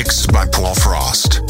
mixed by Paul Frost.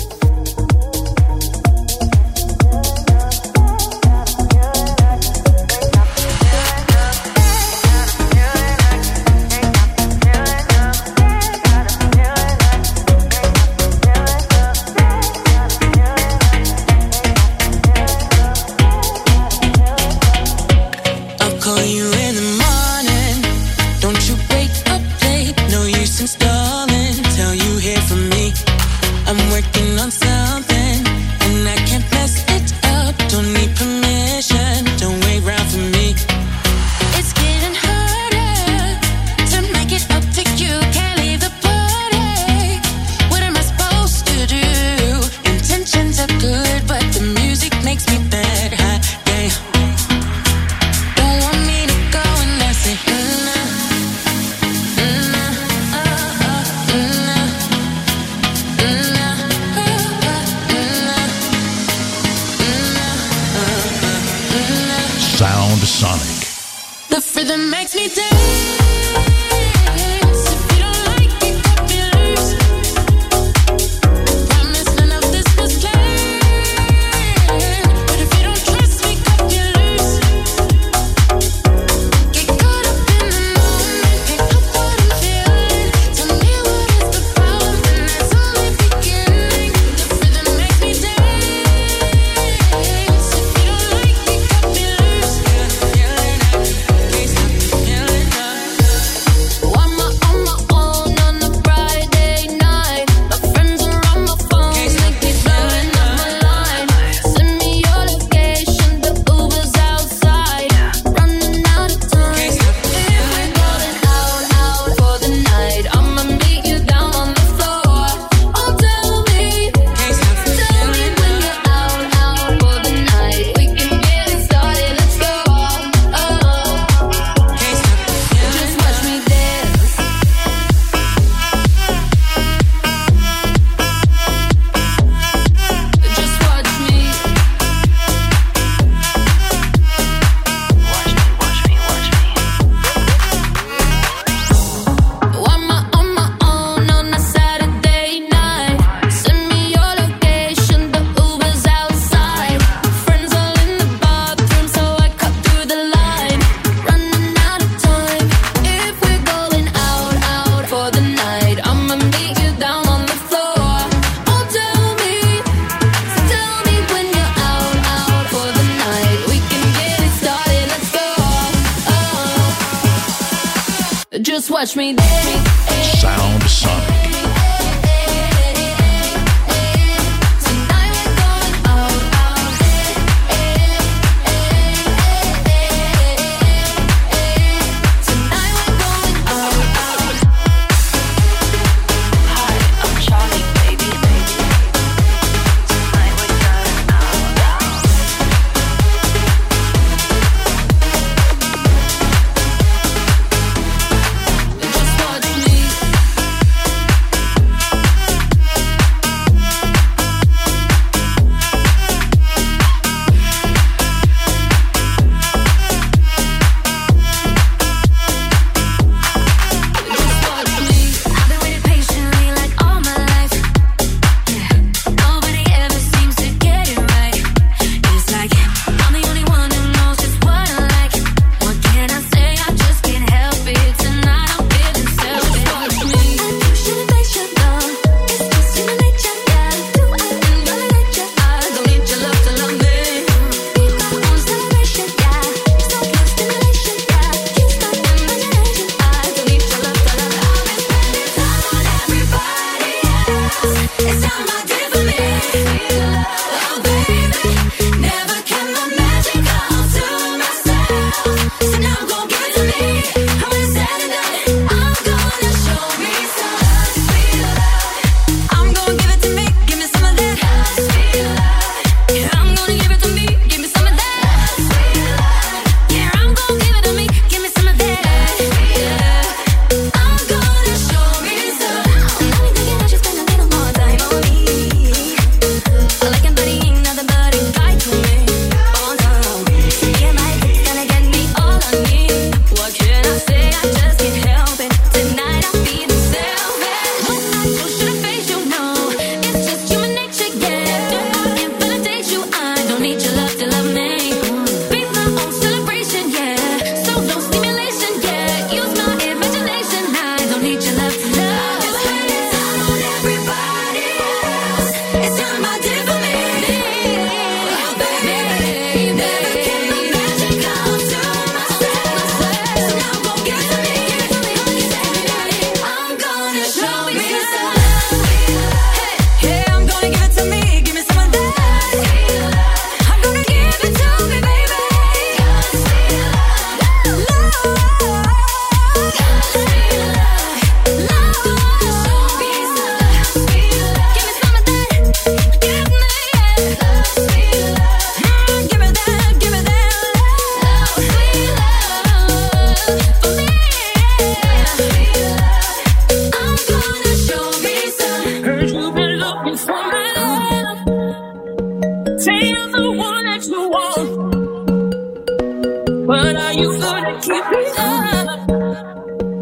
good and keep me up.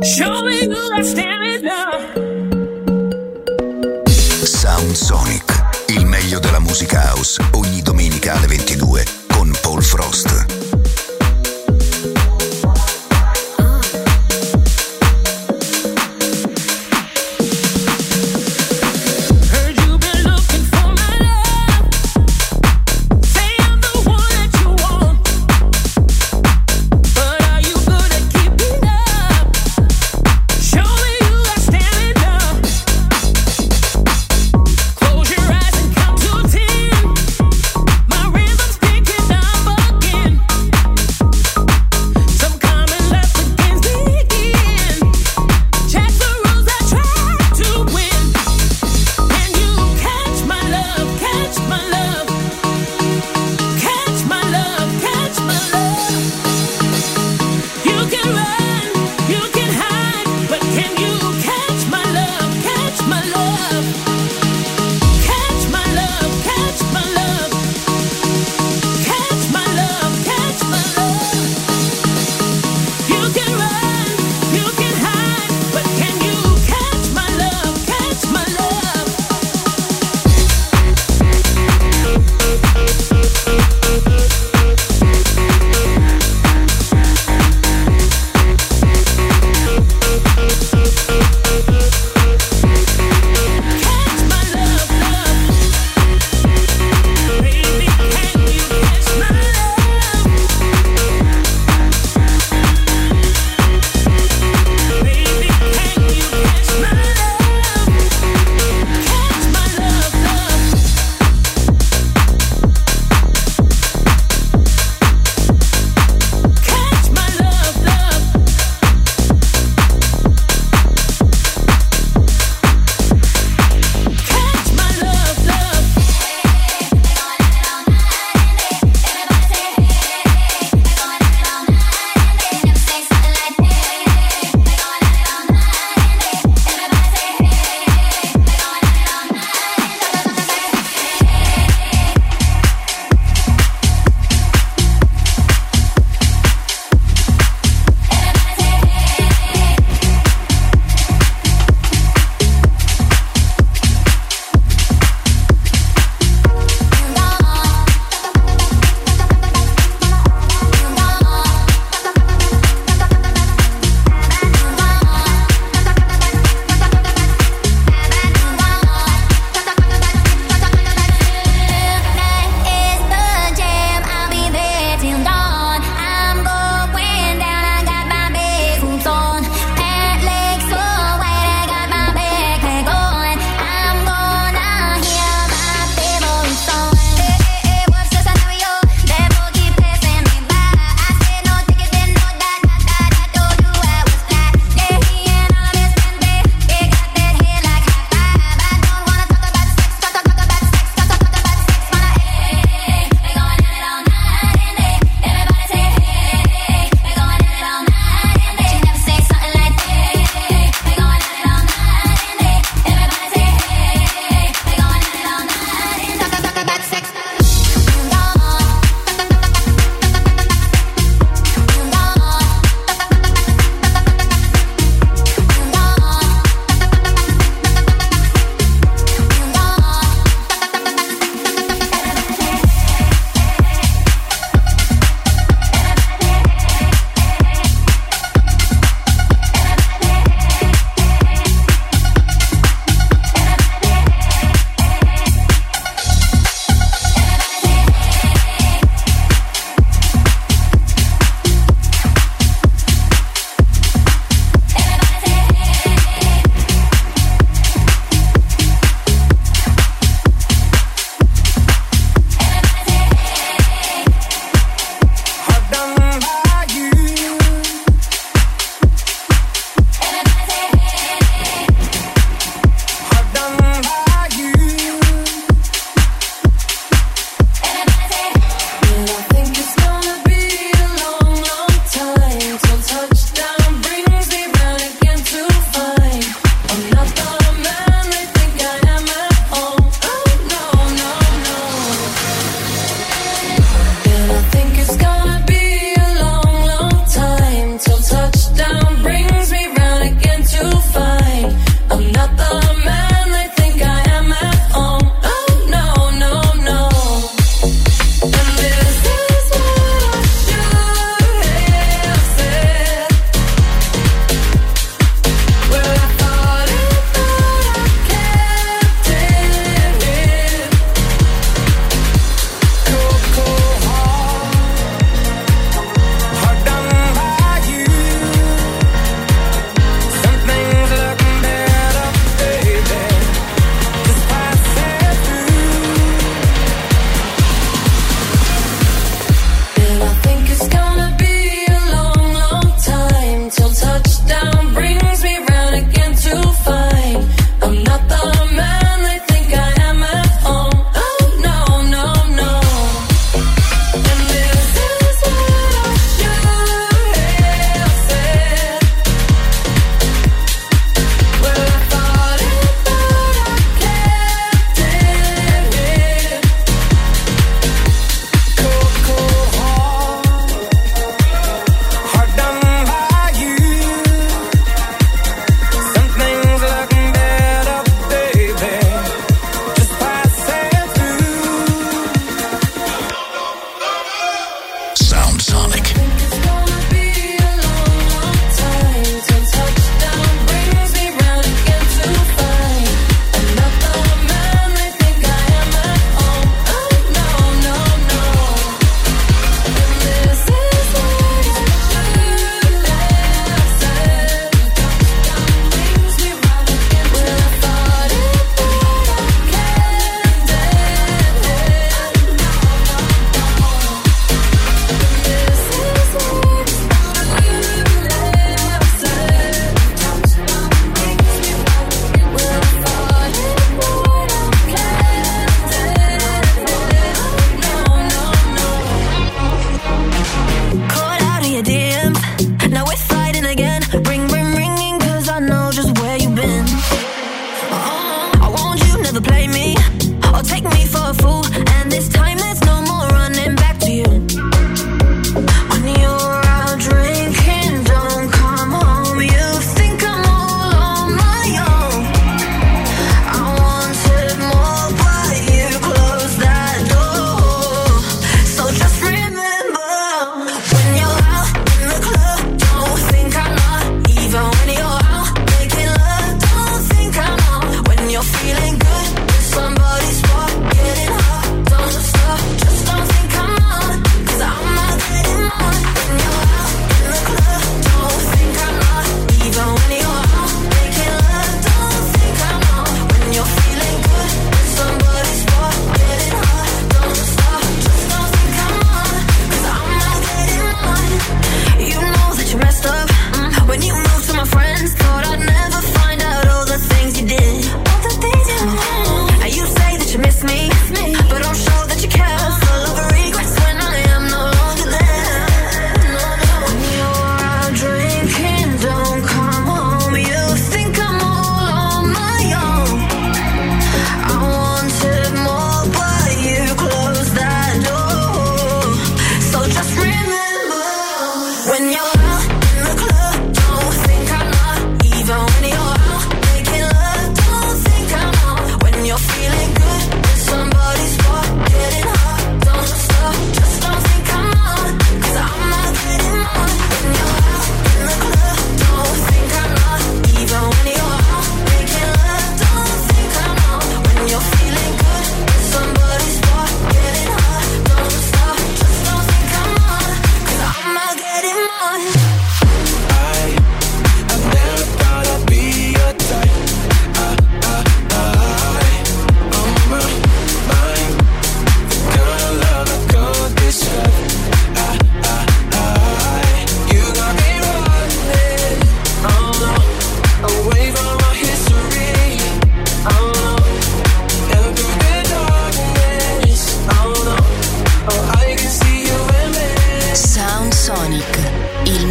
Show me you are standing up. Sound Sonic, il meglio della musica house, ogni domenica alle 22 con Paul Frost.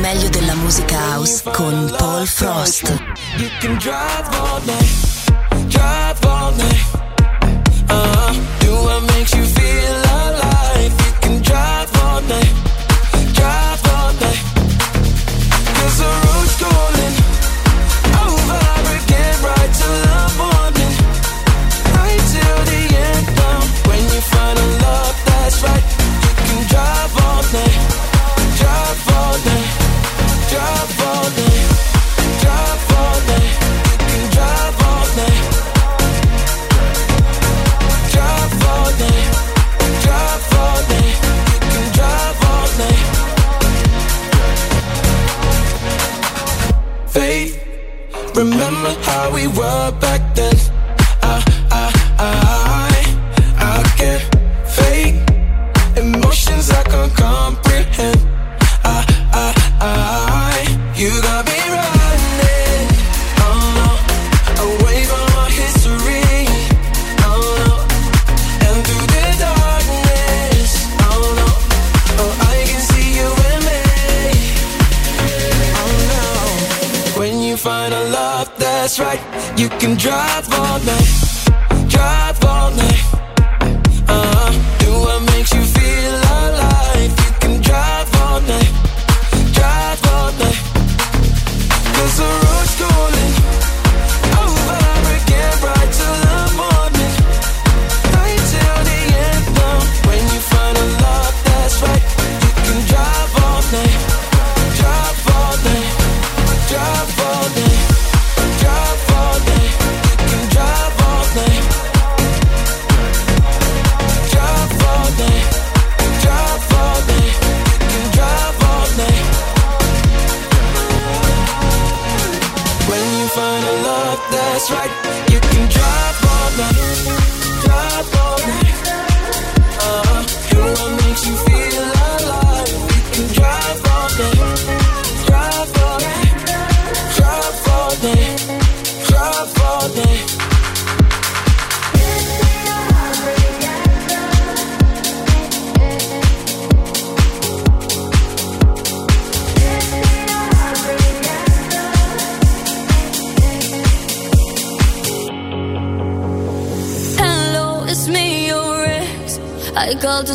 meglio della musica house con Paul Frost. You can drive all night, drive all night. Do what makes you feel alive. You can drive all night, drive all night. 'Cause the road's calling over again, right till the morning, right till the end. Now when you find a love that's right, you can drive all night, drive all night, drive all night, drive all night. You can drive all night. Drive all day, you can drive all day. Faith, remember how we were back then. I can't fake emotions I can't comprehend. You got me running, oh no, away from my history. Find a love that's right. You can drive all night, drive all night. Do what makes you feel alive. You can drive all night, drive all night. 'Cause the road's calling over again, right till the morning, right till the end. Now when you find a love that's right, you can drive all night, drive all night, drive all night. That's right, you can drive all night, drive all night. Do what makes you feel alive. You can drive all night, drive all night, drive all night, drive all night. I called to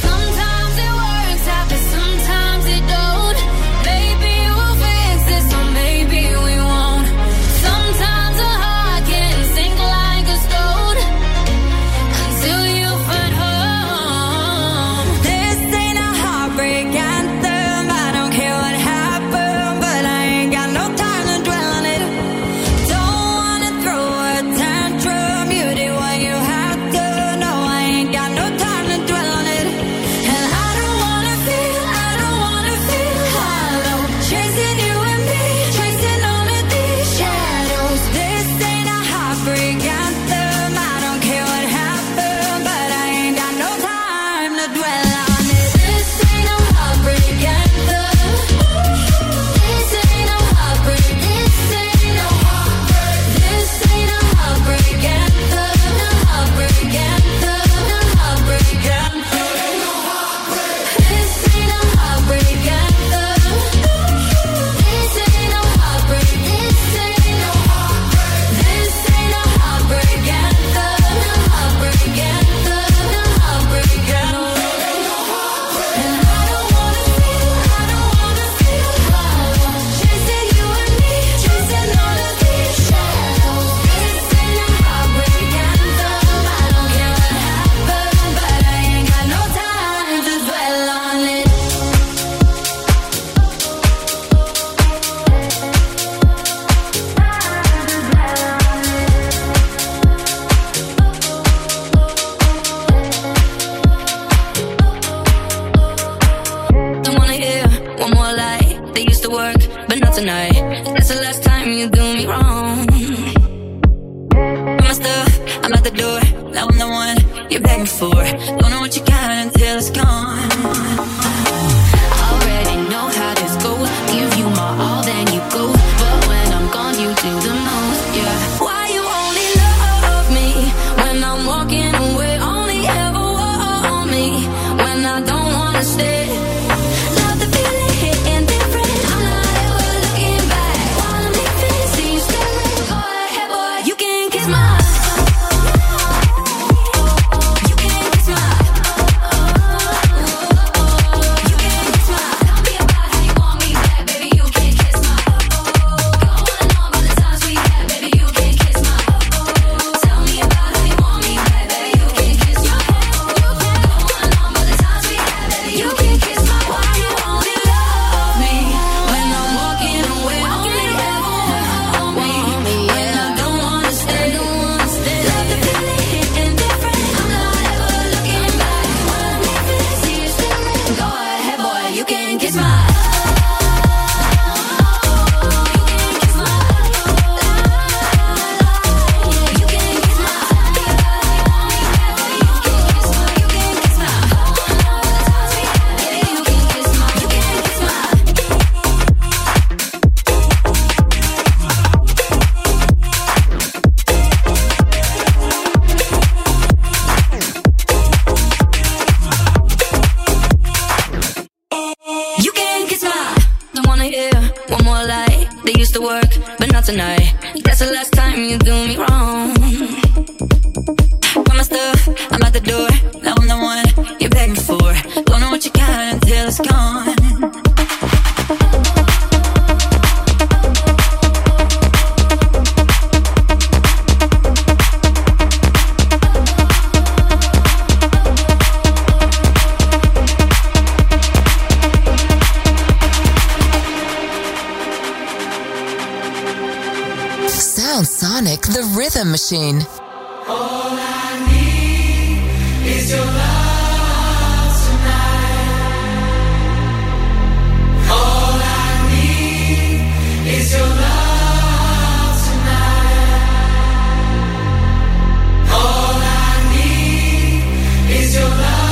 Sometimes it works out, but sometimes it don't. Maybe we'll fix this, or maybe we won't. Sometimes a heart can sink like a stone until you find home. This ain't a heartbreak. Do them. tonight. That's the last time you do me wrong. Got my stuff, I'm at the door. Now I'm the one you're begging for. Don't know what you got until it's gone. Sonic the Rhythm Machine. All I need is your love tonight. All I need is your love tonight. All I need is your love.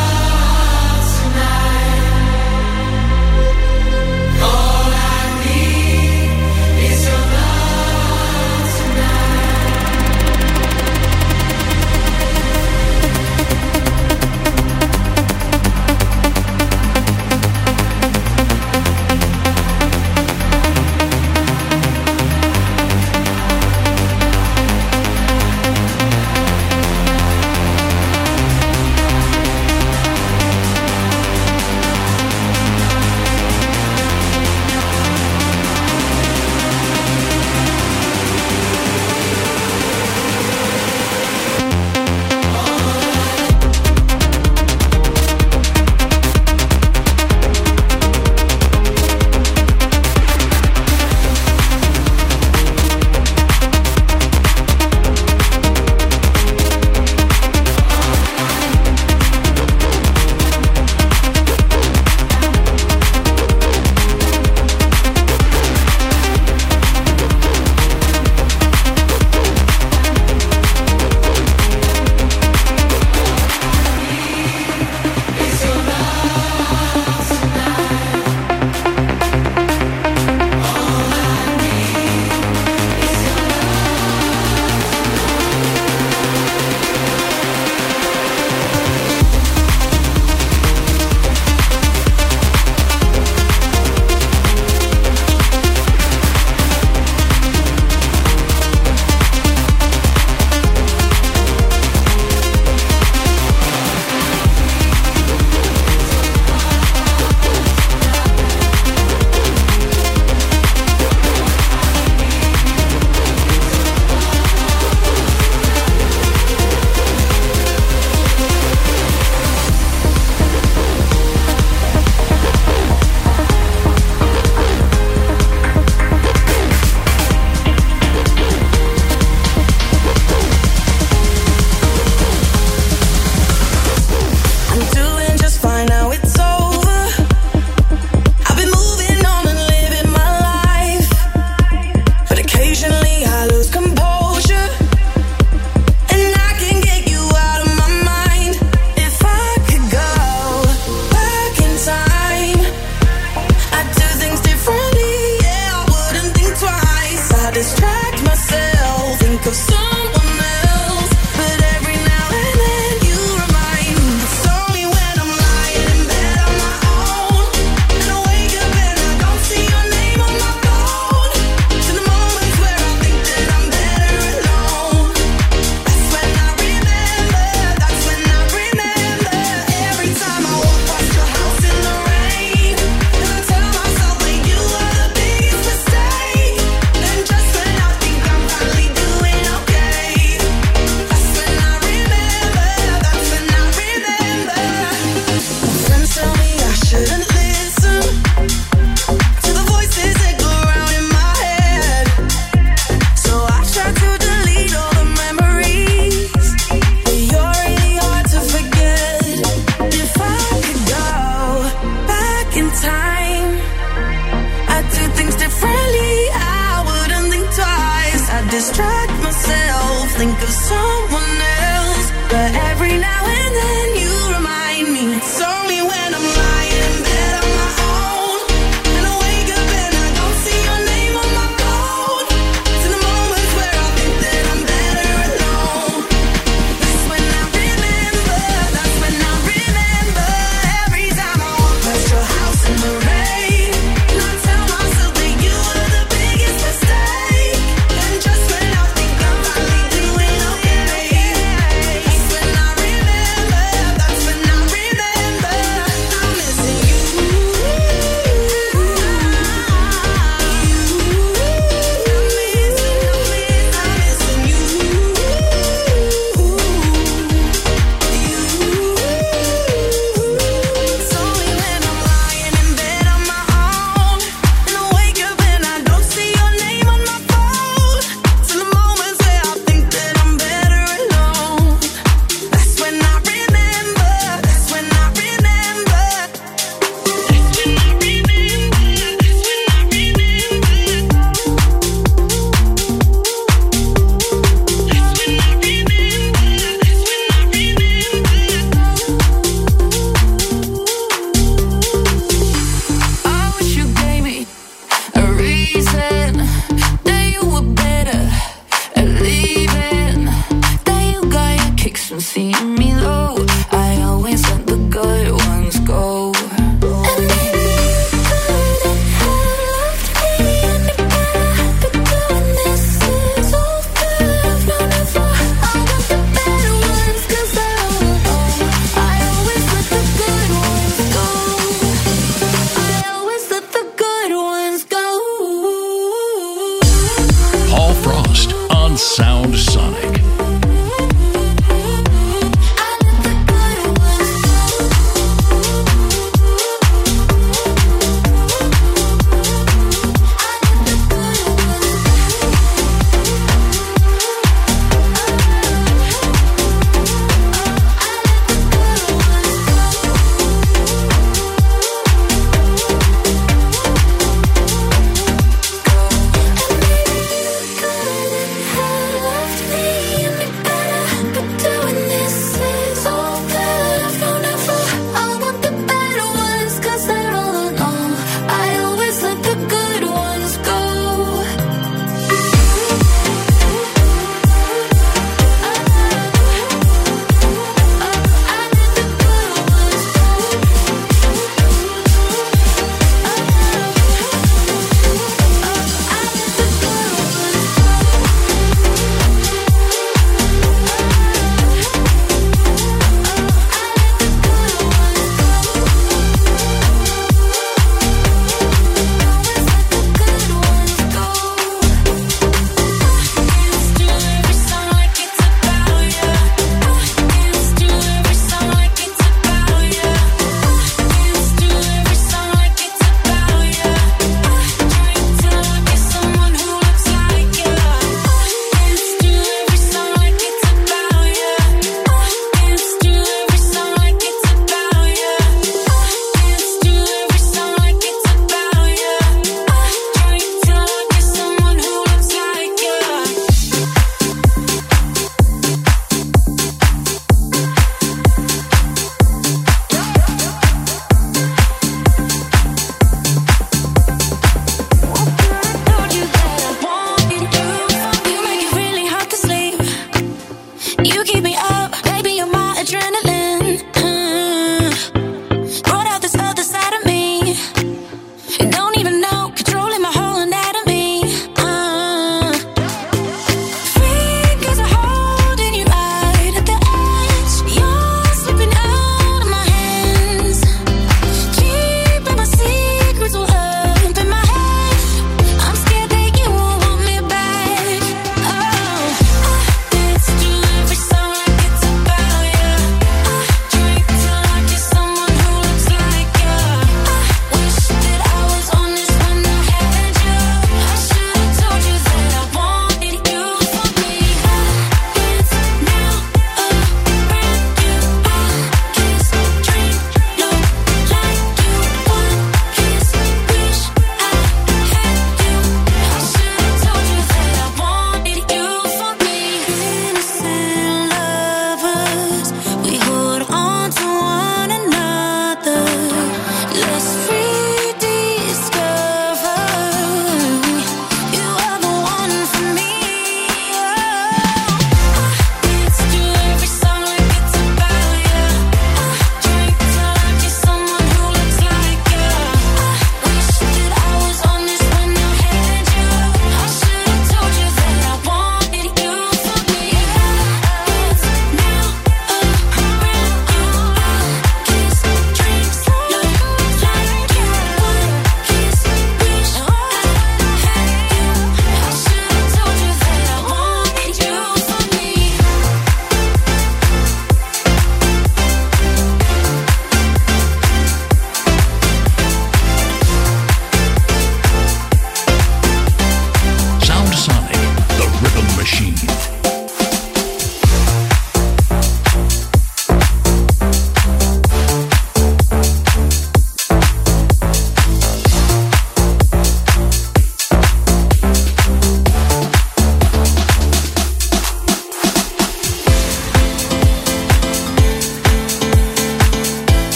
on Sound Sonic.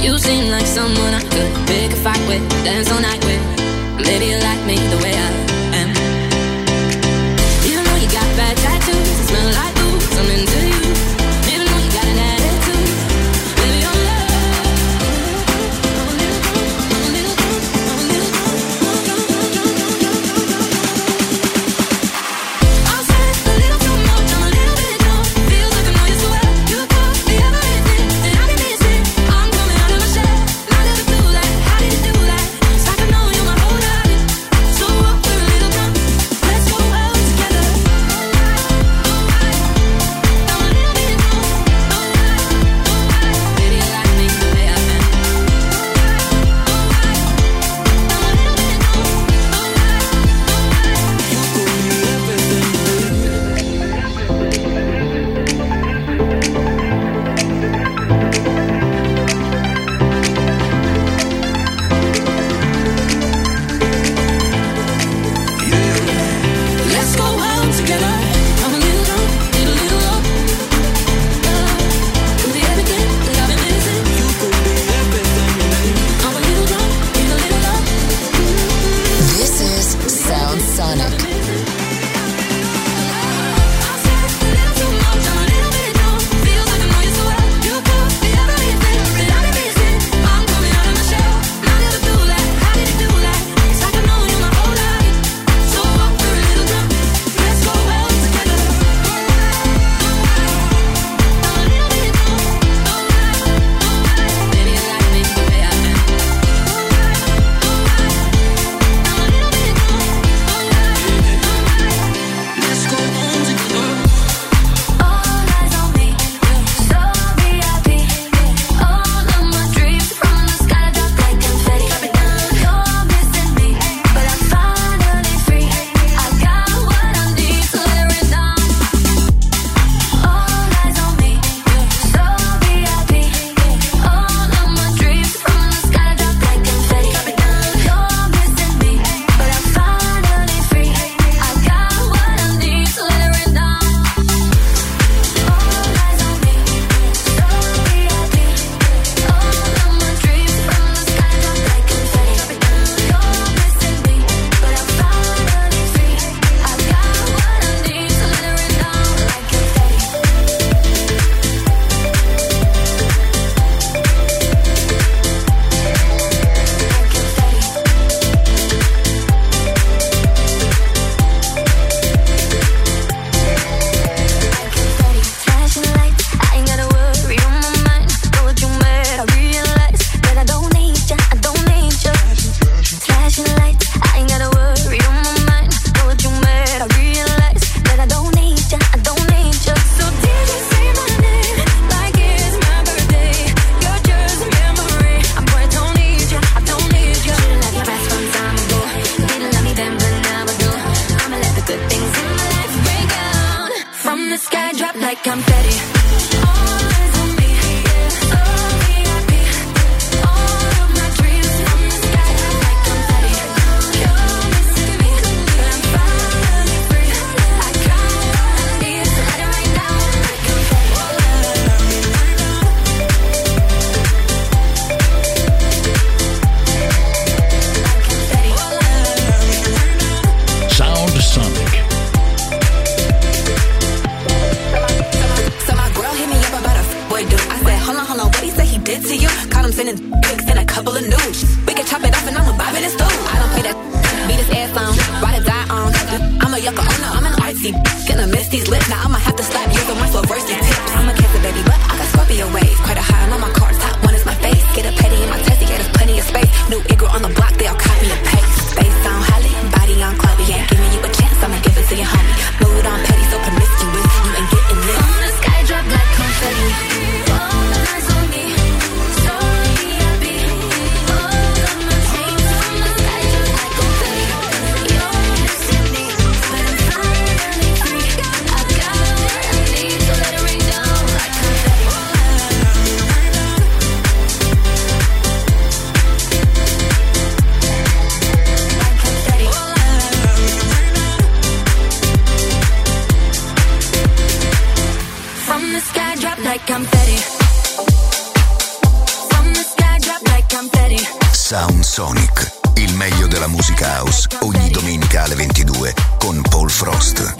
You seem like someone I could pick a fight with, dance all night with. Maybe you like me the way I am. Even though you got bad tattoos, I smell like booze, I'm into you. Even though you got an attitude, baby, I'm in love. I'm sad, a little too much, I'm a little bit numb. Feels like I know you so well, you caught me ever anything, and I can be a sin. I'm coming out of my shell, I never do that, how did you do that? It's like I know you my whole life. So what with a little time, let's go out together. Alright, I'm a little bit numb. Alright, baby, you like me the way I am. Alright, I'm a little bit numb. Alright. You could be everything, let's go out together. I'm a little drunk, need a little love. Could be everything, I've been missing. You could be everything, baby. I'm a little drunk, need a little love. This is Sound Sonic. Flashing lights, I ain't gotta worry on my mind. Know what you meant, I realize that I don't need ya, I don't need ya. Flashing lights, I ain't gotta worry on my mind. Know what you meant, I realize that I don't need ya, I don't need ya. So did you say my name like it's my birthday? You're just a memory. I'm boy, I don't need ya, I don't need ya. Should've left my past one time ago. You didn't love me then, but now I do. I'ma let the good things in my life break down from the sky, drop like confetti. Sound Sonic. So my girl hit me up about a boy dude. I said, hold on, what he say he did to you? Caught him sending pics and a couple of nudes. We can chop it off and I'ma bob in his stool. I don't play that, beat his ass on, ride or die on. I'm a yucca, oh no, I'm an artsy. Gonna miss these lips, now I'ma have to slap you for my so versatile tips. I'm a cancer baby, but I got Scorpio waves. Quite a high on all my cards, top one is my face. Get a petty in my testy, get us plenty of space. New igor on the block, they all copy and paste. Based on Holly, body on Chloe. Ain't giving you a chance, I'ma give it to your homie. Mood on petty, so promiscuous, you ain't getting this. On the sky, drop like confetti. All eyes on me, so VIP. All of my dreams from the sky, drop like confetti. You're missing me, but I'm finally free. I got what I need, so let it rain down like confetti. Like confetti. From the sky, drop like confetti. From the sky, drop like confetti. Sound Sonic, il meglio della musica House ogni domenica alle 22 con Paul Frost.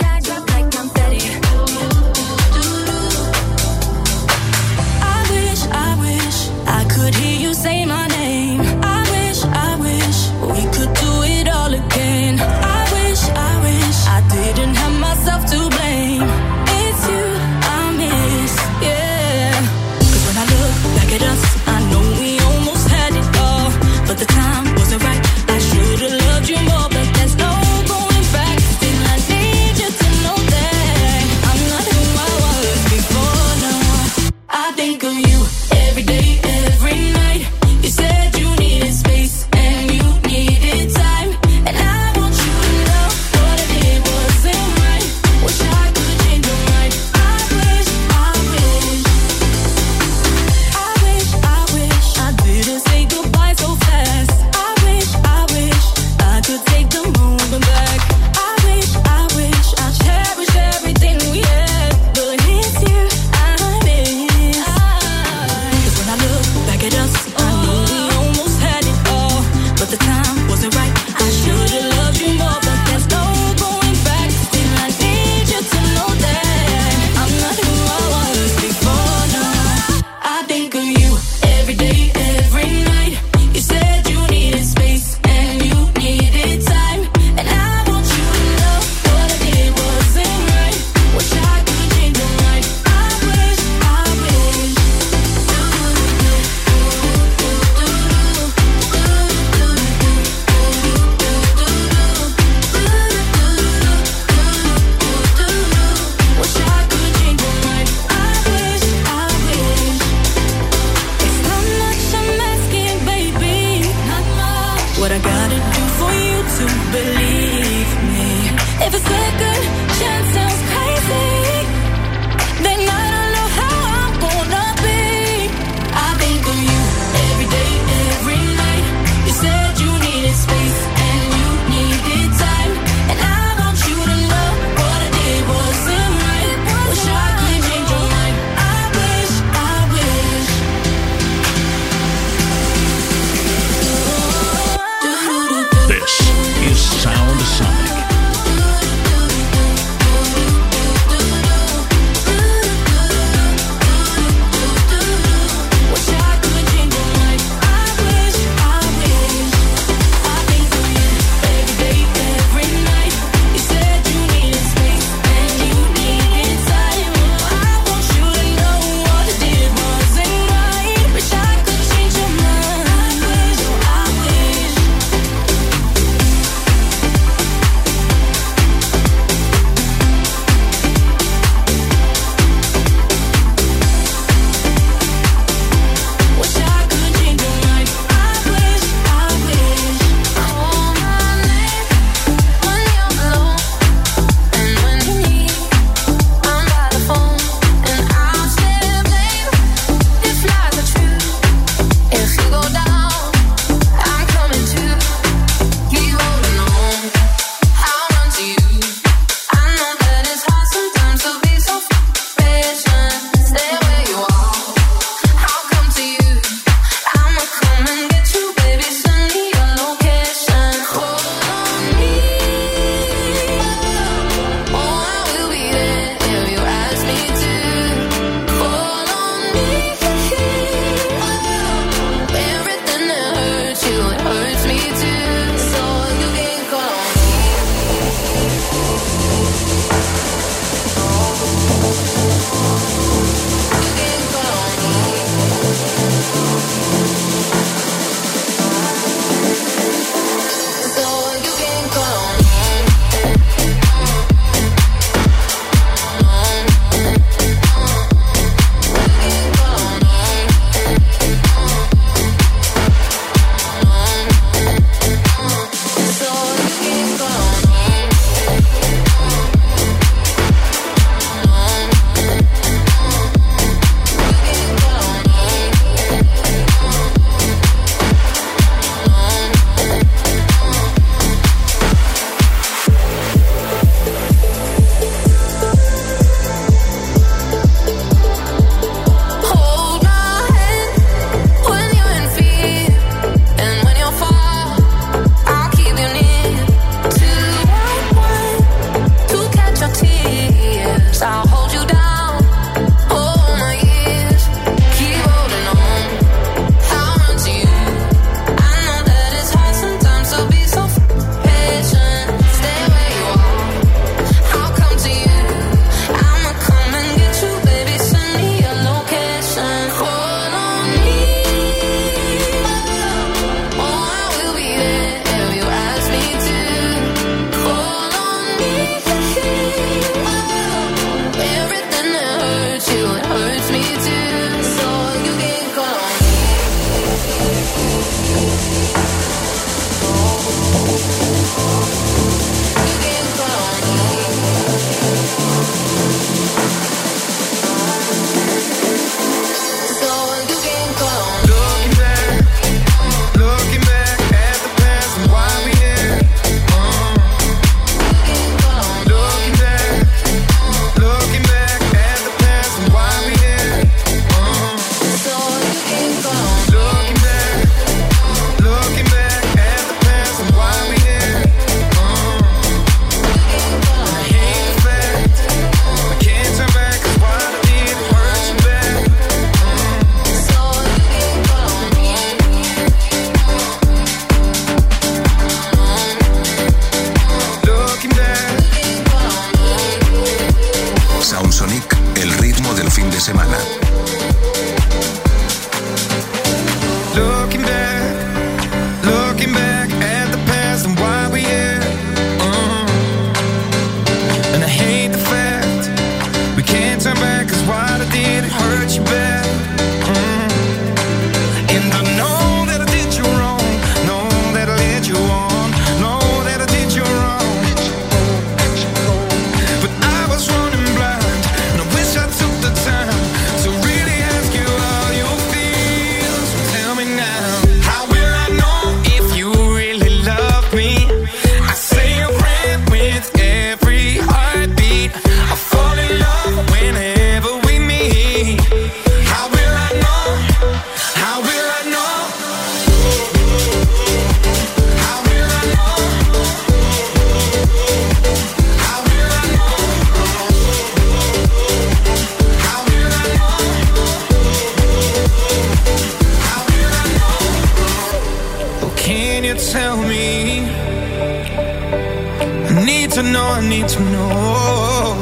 to know, I need to know.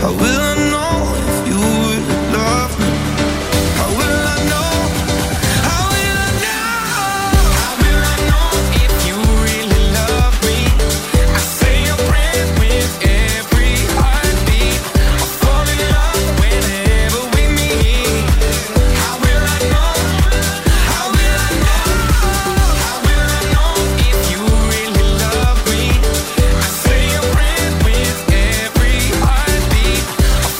How will I know if you would love me? How will I know? How will I know? How will I know if you really love me? I say a prayer with every heartbeat. I fall in love whenever we meet. How will I know? How will I know? How will I know if you really love me? I say a prayer with every heartbeat.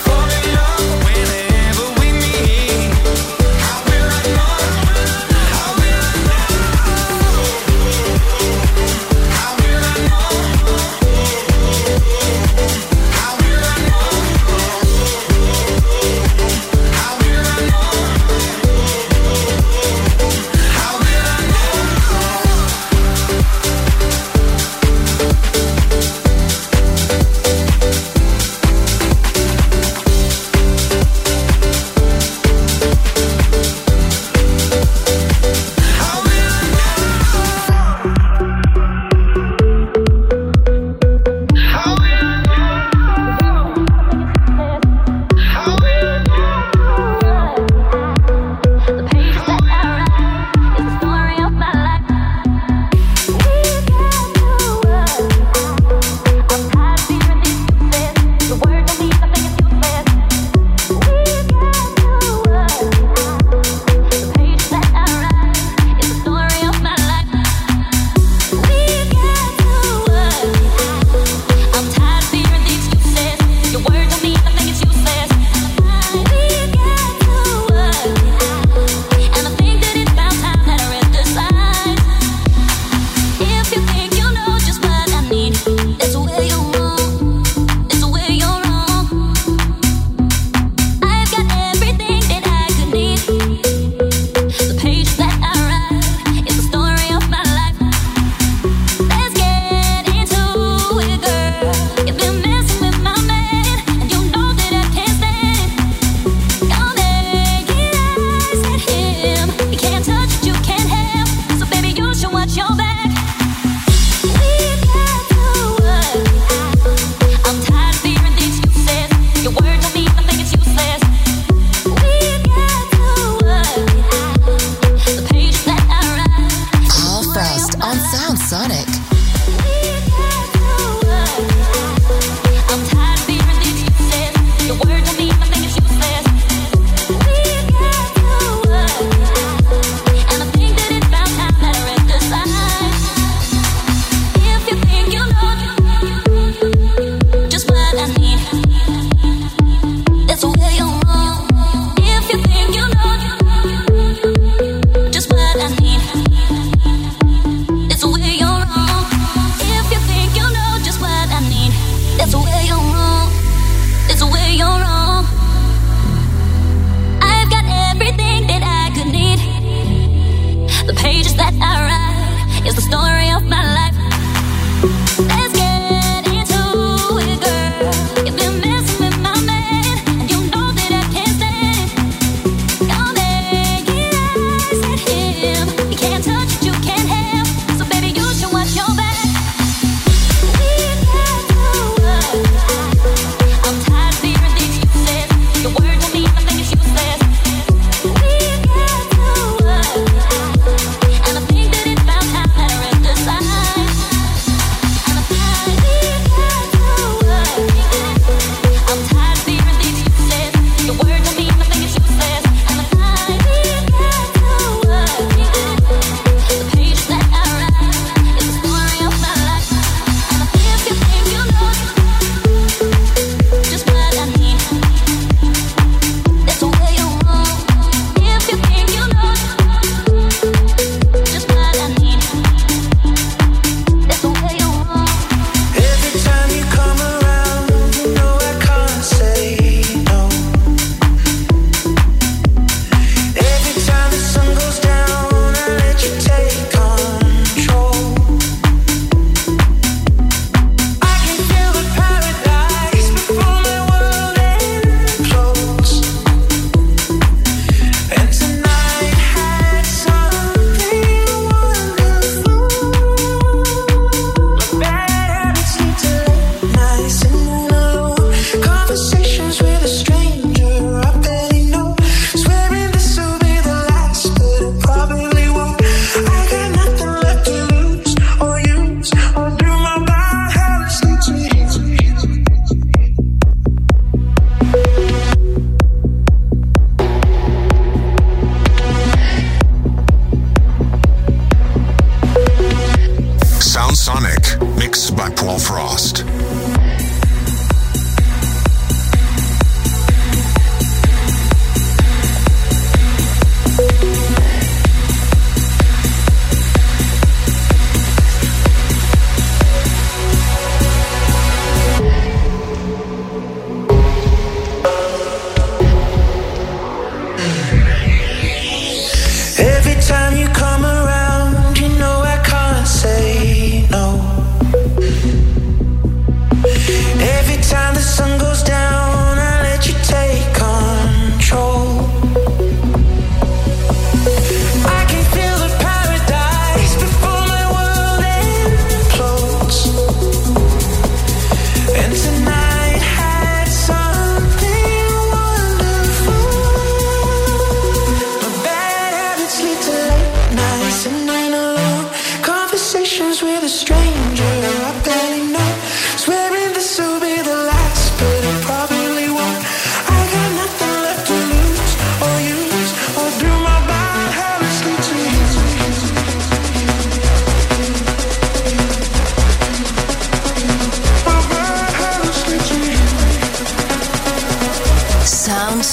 Frost.